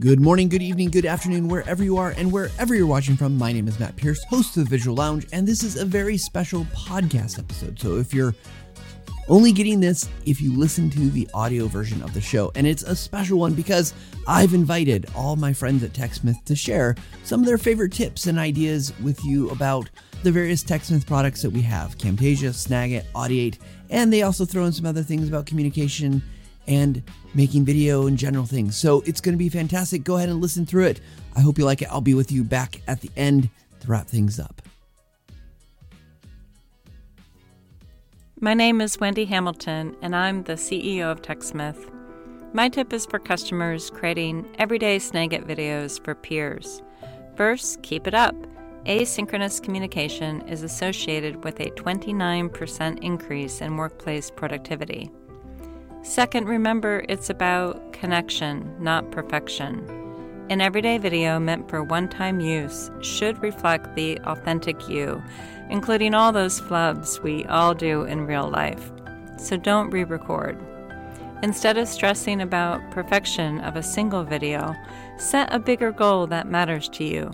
Good morning, good evening, good afternoon, wherever you are and wherever you're watching from. My name is Matt Pierce, host of the Visual Lounge, and this is a very special podcast episode. So if you're only getting this if you listen to the audio version of the show, and it's a special one because I've invited all my friends at TechSmith to share some of their favorite tips and ideas with you about the various TechSmith products that we have: Camtasia, Snagit, Audiate, and they also throw in some other things about communication and making video and general things. So it's going to be fantastic. Go ahead and listen through it. I hope you like it. I'll be with you back at the end to wrap things up. My name is Wendy Hamilton, and I'm the CEO of TechSmith. My tip is for customers creating everyday Snagit videos for peers. First, keep it up. Asynchronous communication is associated with a 29% increase in workplace productivity. Second, remember it's about connection, not perfection. An everyday video meant for one-time use should reflect the authentic you, including all those flubs we all do in real life. So don't re-record. Instead of stressing about perfection of a single video, set a bigger goal that matters to you.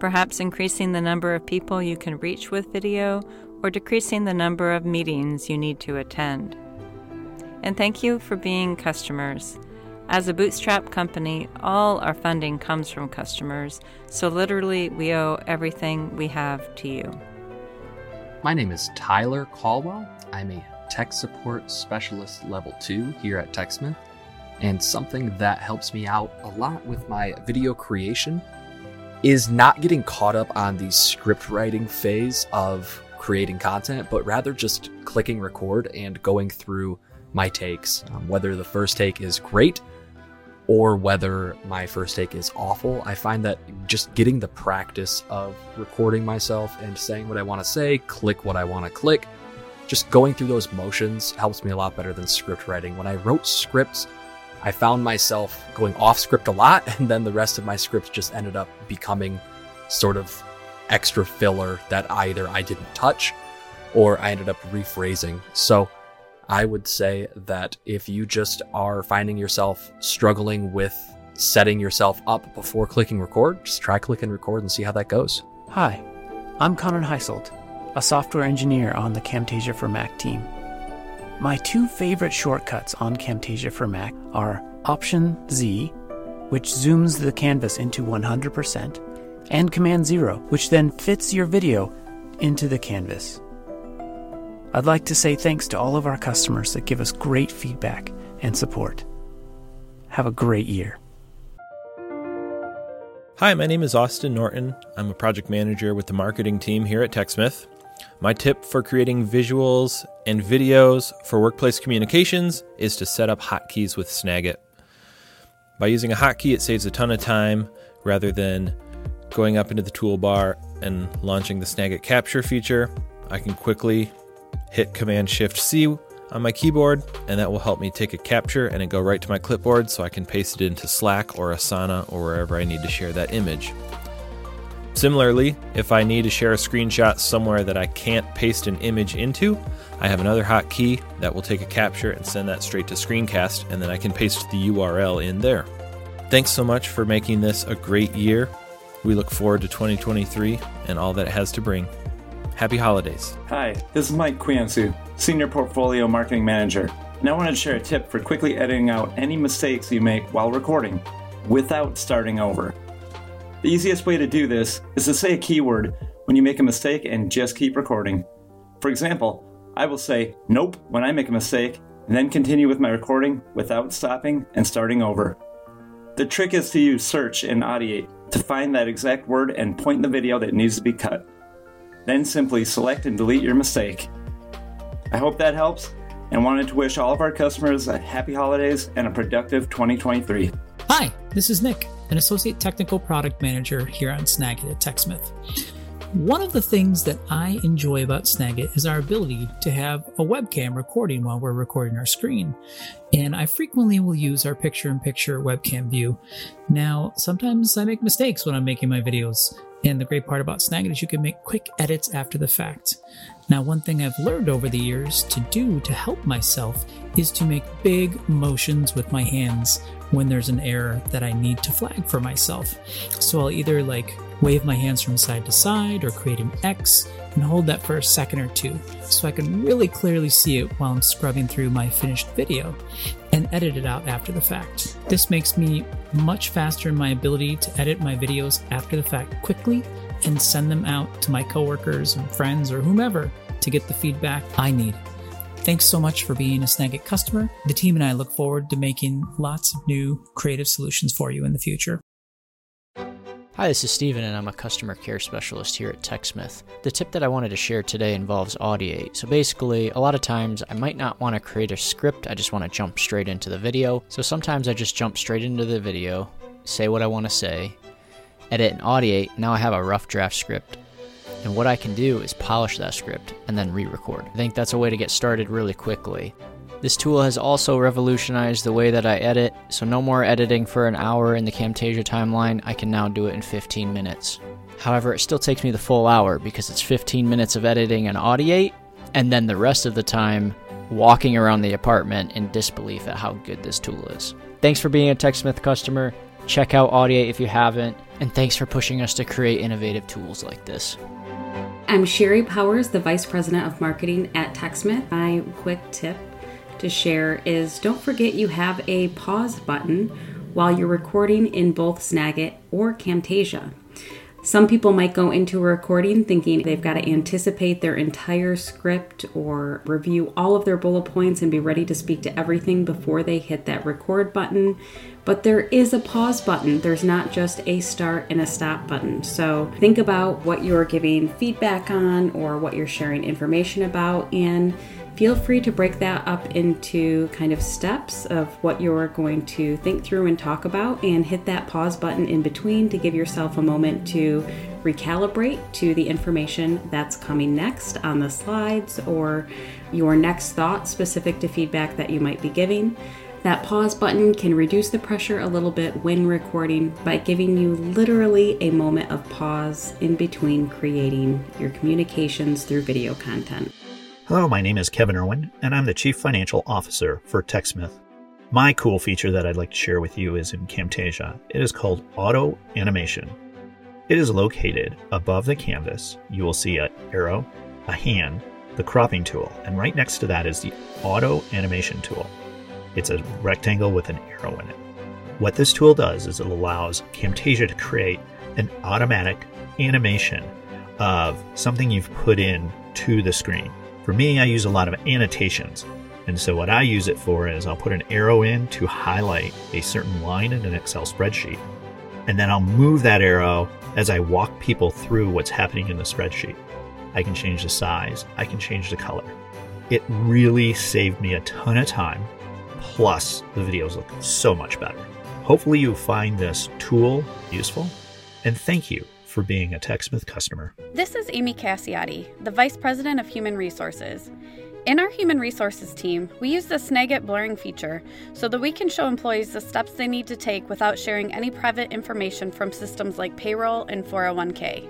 Perhaps increasing the number of people you can reach with video or decreasing the number of meetings you need to attend. And thank you for being customers. As a bootstrap company, all our funding comes from customers, so literally we owe everything we have to you. My name is Tyler Caldwell. I'm a tech support specialist level 2 here at TechSmith, and something that helps me out a lot with my video creation is not getting caught up on the script writing phase of creating content, but rather just clicking record and going through my takes, whether the first take is great or whether my first take is awful. I find that just getting the practice of recording myself and saying what I want to say, click what I want to click, just going through those motions helps me a lot better than script writing. When I wrote scripts, I found myself going off script a lot, and then the rest of my scripts just ended up becoming sort of extra filler that either I didn't touch or I ended up rephrasing. So I would say that if you just are finding yourself struggling with setting yourself up before clicking record, just try click and record and see how that goes. Hi, I'm Connor Heiselt, a software engineer on the Camtasia for Mac team. My two favorite shortcuts on Camtasia for Mac are Option-Z, which zooms the canvas into 100%, and Command-Zero, which then fits your video into the canvas. I'd like to say thanks to all of our customers that give us great feedback and support. Have a great year. Hi, my name is Austin Norton. I'm a project manager with the marketing team here at TechSmith. My tip for creating visuals and videos for workplace communications is to set up hotkeys with Snagit. By using a hotkey, it saves a ton of time rather than going up into the toolbar and launching the Snagit capture feature. I can quickly hit Command-Shift-C on my keyboard, and that will help me take a capture and it go right to my clipboard so I can paste it into Slack or Asana or wherever I need to share that image. Similarly, if I need to share a screenshot somewhere that I can't paste an image into, I have another hotkey that will take a capture and send that straight to Screencast, and then I can paste the URL in there. Thanks so much for making this a great year. We look forward to 2023 and all that it has to bring. Happy holidays. Hi, this is Mike Quiencu, Senior Portfolio Marketing Manager, and I wanted to share a tip for quickly editing out any mistakes you make while recording without starting over. The easiest way to do this is to say a keyword when you make a mistake and just keep recording. For example, I will say nope when I make a mistake and then continue with my recording without stopping and starting over. The trick is to use search in Audiate to find that exact word and point in the video that needs to be cut. Then simply select and delete your mistake. I hope that helps, and wanted to wish all of our customers a happy holidays and a productive 2023. Hi, this is Nick, an Associate Technical Product Manager here on Snagit at TechSmith. One of the things that I enjoy about Snagit is our ability to have a webcam recording while we're recording our screen. And I frequently will use our picture-in-picture webcam view. Now, sometimes I make mistakes when I'm making my videos. And the great part about Snagit is you can make quick edits after the fact. Now, one thing I've learned over the years to do to help myself is to make big motions with my hands when there's an error that I need to flag for myself. So I'll either like wave my hands from side to side or create an X and hold that for a second or two so I can really clearly see it while I'm scrubbing through my finished video and edit it out after the fact. This makes me much faster in my ability to edit my videos after the fact quickly and send them out to my coworkers and friends or whomever to get the feedback I need. Thanks so much for being a Snagit customer. The team and I look forward to making lots of new creative solutions for you in the future. Hi, this is Steven, and I'm a customer care specialist here at TechSmith. The tip that I wanted to share today involves Audiate. So basically, a lot of times I might not want to create a script, I just want to jump straight into the video. So sometimes I just jump straight into the video, say what I want to say, edit and Audiate. Now I have a rough draft script. And what I can do is polish that script and then re-record. I think that's a way to get started really quickly. This tool has also revolutionized the way that I edit, so no more editing for an hour in the Camtasia timeline. I can now do it in 15 minutes. However, it still takes me the full hour because it's 15 minutes of editing and Audiate, and then the rest of the time walking around the apartment in disbelief at how good this tool is. Thanks for being a TechSmith customer. Check out Audiate if you haven't, and thanks for pushing us to create innovative tools like this. I'm Sherry Powers, the Vice President of Marketing at TechSmith. My quick tip to share is don't forget you have a pause button while you're recording in both Snagit or Camtasia. Some people might go into a recording thinking they've got to anticipate their entire script or review all of their bullet points and be ready to speak to everything before they hit that record button. But there is a pause button. There's not just a start and a stop button. So think about what you're giving feedback on or what you're sharing information about, and feel free to break that up into kind of steps of what you're going to think through and talk about, and hit that pause button in between to give yourself a moment to recalibrate to the information that's coming next on the slides or your next thought specific to feedback that you might be giving. That pause button can reduce the pressure a little bit when recording by giving you literally a moment of pause in between creating your communications through video content. Hello, my name is Kevin Irwin, and I'm the Chief Financial Officer for TechSmith. My cool feature that I'd like to share with you is in Camtasia. It is called Auto Animation. It is located above the canvas. You will see an arrow, a hand, the cropping tool, and right next to that is the Auto Animation tool. It's a rectangle with an arrow in it. What this tool does is it allows Camtasia to create an automatic animation of something you've put in to the screen. For me, I use a lot of annotations. And so what I use it for is I'll put an arrow in to highlight a certain line in an Excel spreadsheet. And then I'll move that arrow as I walk people through what's happening in the spreadsheet. I can change the size. I can change the color. It really saved me a ton of time. Plus, the videos look so much better. Hopefully you find this tool useful, and thank you for being a TechSmith customer. This is Amy Cassiotti, the Vice President of Human Resources. In our Human Resources team, we use the Snagit blurring feature so that we can show employees the steps they need to take without sharing any private information from systems like payroll and 401k.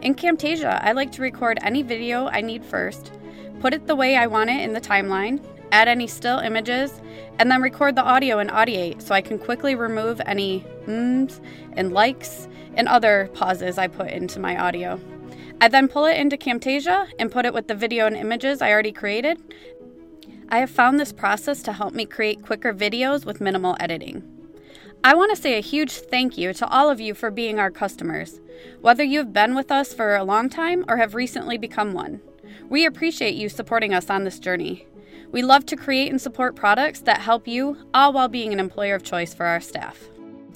In Camtasia, I like to record any video I need first, put it the way I want it in the timeline, add any still images, and then record the audio in Audiate so I can quickly remove any mms and likes and other pauses I put into my audio. I then pull it into Camtasia and put it with the video and images I already created. I have found this process to help me create quicker videos with minimal editing. I want to say a huge thank you to all of you for being our customers, whether you've been with us for a long time or have recently become one. We appreciate you supporting us on this journey. We love to create and support products that help you, all while being an employer of choice for our staff.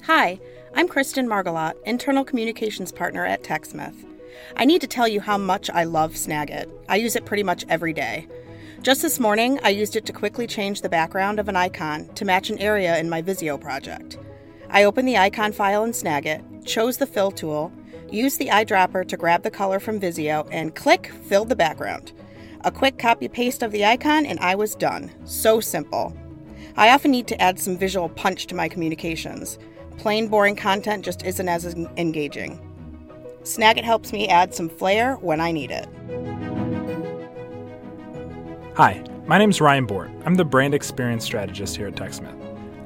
Hi, I'm Kristen Margolat, Internal Communications Partner at TechSmith. I need to tell you how much I love Snagit. I use it pretty much every day. Just this morning, I used it to quickly change the background of an icon to match an area in my Visio project. I opened the icon file in Snagit, chose the fill tool, used the eyedropper to grab the color from Visio, and click, filled the background. A quick copy-paste of the icon, and I was done. So simple. I often need to add some visual punch to my communications. Plain, boring content just isn't as engaging. Snagit helps me add some flair when I need it. Hi, my name's Ryan Bort. I'm the Brand Experience Strategist here at TechSmith.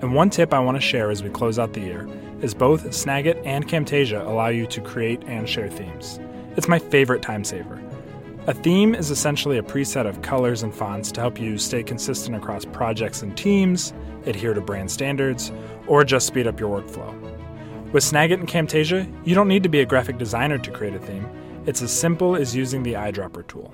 And one tip I want to share as we close out the year is both Snagit and Camtasia allow you to create and share themes. It's my favorite time saver. A theme is essentially a preset of colors and fonts to help you stay consistent across projects and teams, adhere to brand standards, or just speed up your workflow. With Snagit and Camtasia, you don't need to be a graphic designer to create a theme. It's as simple as using the eyedropper tool.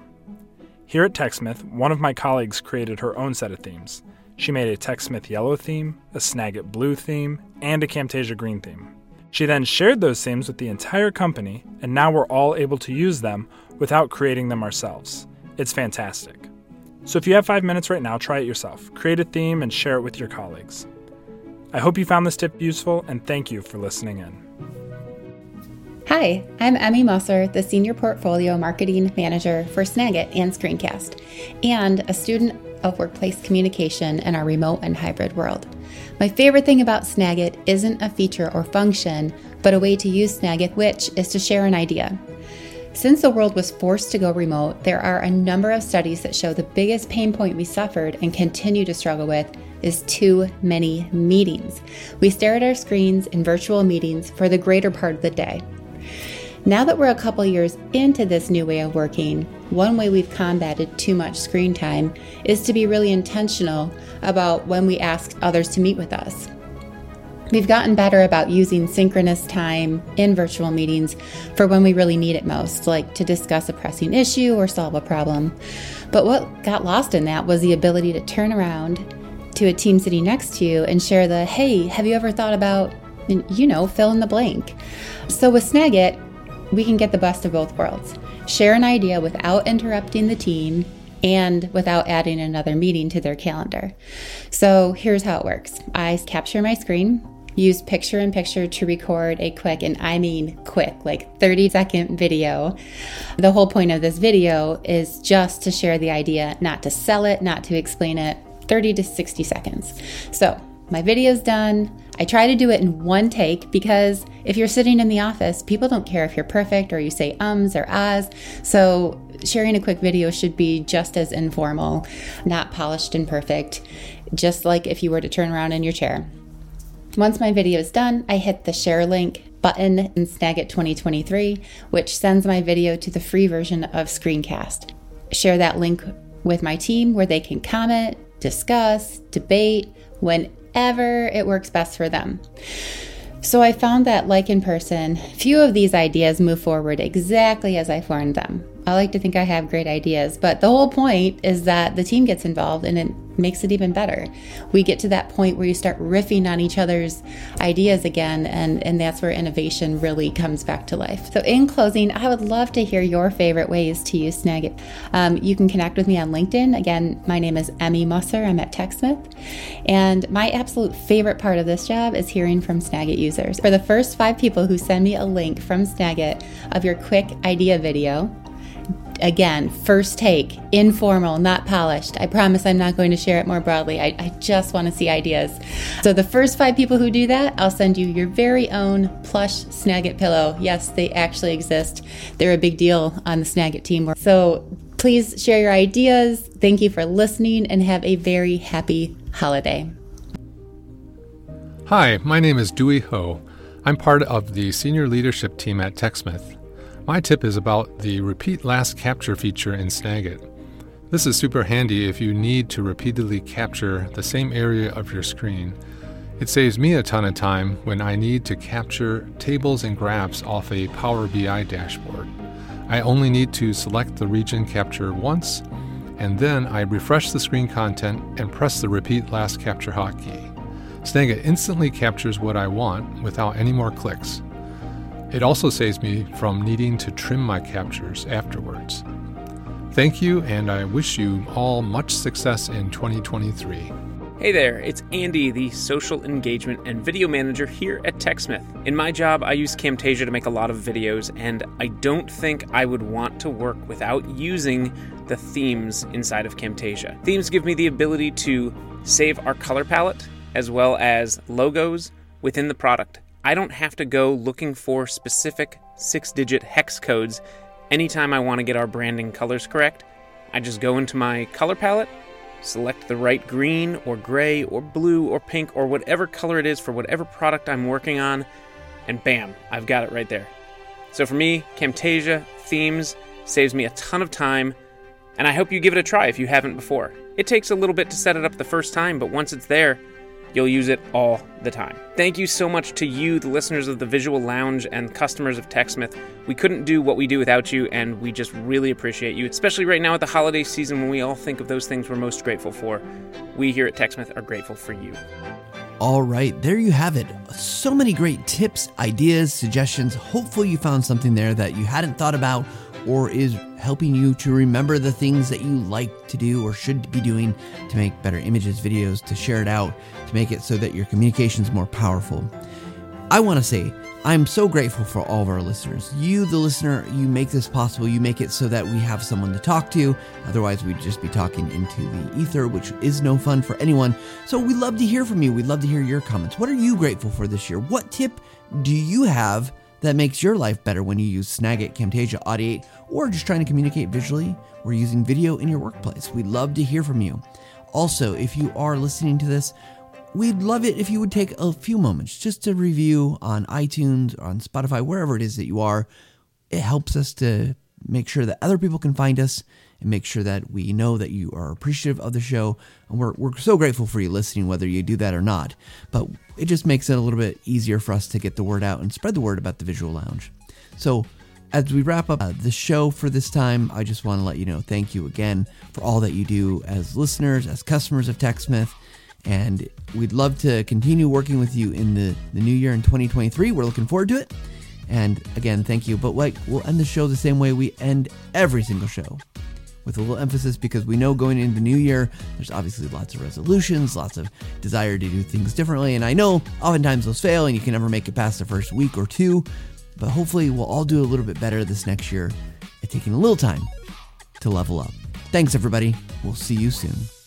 Here at TechSmith, one of my colleagues created her own set of themes. She made a TechSmith yellow theme, a Snagit blue theme, and a Camtasia green theme. She then shared those themes with the entire company, and now we're all able to use them without creating them ourselves. It's fantastic. So if you have 5 minutes right now, try it yourself. Create a theme and share it with your colleagues. I hope you found this tip useful, and thank you for listening in. Hi, I'm Emmie Musser, the Senior Portfolio Marketing Manager for Snagit and Screencast, and a student of workplace communication in our remote and hybrid world. My favorite thing about Snagit isn't a feature or function, but a way to use Snagit, which is to share an idea. Since the world was forced to go remote, there are a number of studies that show the biggest pain point we suffered and continue to struggle with is too many meetings. We stare at our screens in virtual meetings for the greater part of the day. Now that we're a couple years into this new way of working, one way we've combated too much screen time is to be really intentional about when we ask others to meet with us. We've gotten better about using synchronous time in virtual meetings for when we really need it most, like to discuss a pressing issue or solve a problem. But what got lost in that was the ability to turn around to a team sitting next to you and share the, hey, have you ever thought about, you know, fill in the blank. So with Snagit, we can get the best of both worlds. Share an idea without interrupting the team and without adding another meeting to their calendar. So here's how it works. I capture my screen, use picture-in-picture to record a quick, and I mean quick, like 30-second video. The whole point of this video is just to share the idea, not to sell it, not to explain it, 30 to 60 seconds. So my video's done. I try to do it in one take because if you're sitting in the office, people don't care if you're perfect or you say ums or ahs. So sharing a quick video should be just as informal, not polished and perfect, just like if you were to turn around in your chair. Once my video is done, I hit the share link button in Snagit 2023, which sends my video to the free version of Screencast. Share that link with my team where they can comment, discuss, debate, whenever it works best for them. So I found that, like in person, few of these ideas move forward exactly as I planned them. I like to think I have great ideas, but the whole point is that the team gets involved and it makes it even better. We get to that point where you start riffing on each other's ideas again, and that's where innovation really comes back to life. So in closing, I would love to hear your favorite ways to use Snagit. You can connect with me on LinkedIn. Again, my name is Emmie Musser. I'm at TechSmith. And my absolute favorite part of this job is hearing from Snagit users. For the first 5 people who send me a link from Snagit of your quick idea video, again, first take, informal, not polished. I promise I'm not going to share it more broadly. I just want to see ideas. So the first 5 people who do that, I'll send you your very own plush Snagit pillow. Yes, they actually exist. They're a big deal on the Snagit team. So please share your ideas. Thank you for listening and have a very happy holiday. Hi, my name is Dewey Ho. I'm part of the senior leadership team at TechSmith. My tip is about the repeat last capture feature in Snagit. This is super handy if you need to repeatedly capture the same area of your screen. It saves me a ton of time when I need to capture tables and graphs off a Power BI dashboard. I only need to select the region captured once, and then I refresh the screen content and press the repeat last capture hotkey. Snagit instantly captures what I want without any more clicks. It also saves me from needing to trim my captures afterwards. Thank you, and I wish you all much success in 2023. Hey there, it's Andy, the social engagement and video manager here at TechSmith. In my job, I use Camtasia to make a lot of videos, and I don't think I would want to work without using the themes inside of Camtasia. Themes give me the ability to save our color palette as well as logos within the product. I don't have to go looking for specific 6-digit hex codes anytime I want to get our branding colors correct. I just go into my color palette Select the right green or gray or blue or pink or whatever color it is for whatever product I'm working on, and bam, I've got it right there. So for me, Camtasia themes saves me a ton of time, and I hope you give it a try if you haven't before. It takes a little bit to set it up the first time, but once it's there, you'll use it all the time. Thank you so much to you, the listeners of the Visual Lounge and customers of TechSmith. We couldn't do what we do without you, and we just really appreciate you, especially right now at the holiday season when we all think of those things we're most grateful for. We here at TechSmith are grateful for you. All right, there you have it. So many great tips, ideas, suggestions. Hopefully you found something there that you hadn't thought about or is helping you to remember the things that you like to do or should be doing to make better images, videos, to share it out, to make it so that your communication's more powerful. I want to say I'm so grateful for all of our listeners. You, the listener, you make this possible. You make it so that we have someone to talk to. Otherwise, we'd just be talking into the ether, which is no fun for anyone. So we love to hear from you. We'd love to hear your comments. What are you grateful for this year? What tip do you have that makes your life better when you use Snagit, Camtasia, Audiate, or just trying to communicate visually or using video in your workplace? We'd love to hear from you. Also, if you are listening to this, we'd love it if you would take a few moments just to review on iTunes or on Spotify, wherever it is that you are. It helps us to make sure that other people can find us and make sure that we know that you are appreciative of the show. And we're so grateful for you listening, whether you do that or not. But it just makes it a little bit easier for us to get the word out and spread the word about the Visual Lounge. So as we wrap up the show for this time, I just want to let you know, thank you again for all that you do as listeners, as customers of TechSmith. And we'd love to continue working with you in the new year in 2023. We're looking forward to it. And again, thank you. But like, we'll end the show the same way we end every single show, with a little emphasis, because we know going into the new year, there's obviously lots of resolutions, lots of desire to do things differently. And I know oftentimes those fail and you can never make it past the first week or two. But hopefully we'll all do a little bit better this next year at taking a little time to level up. Thanks, everybody. We'll see you soon.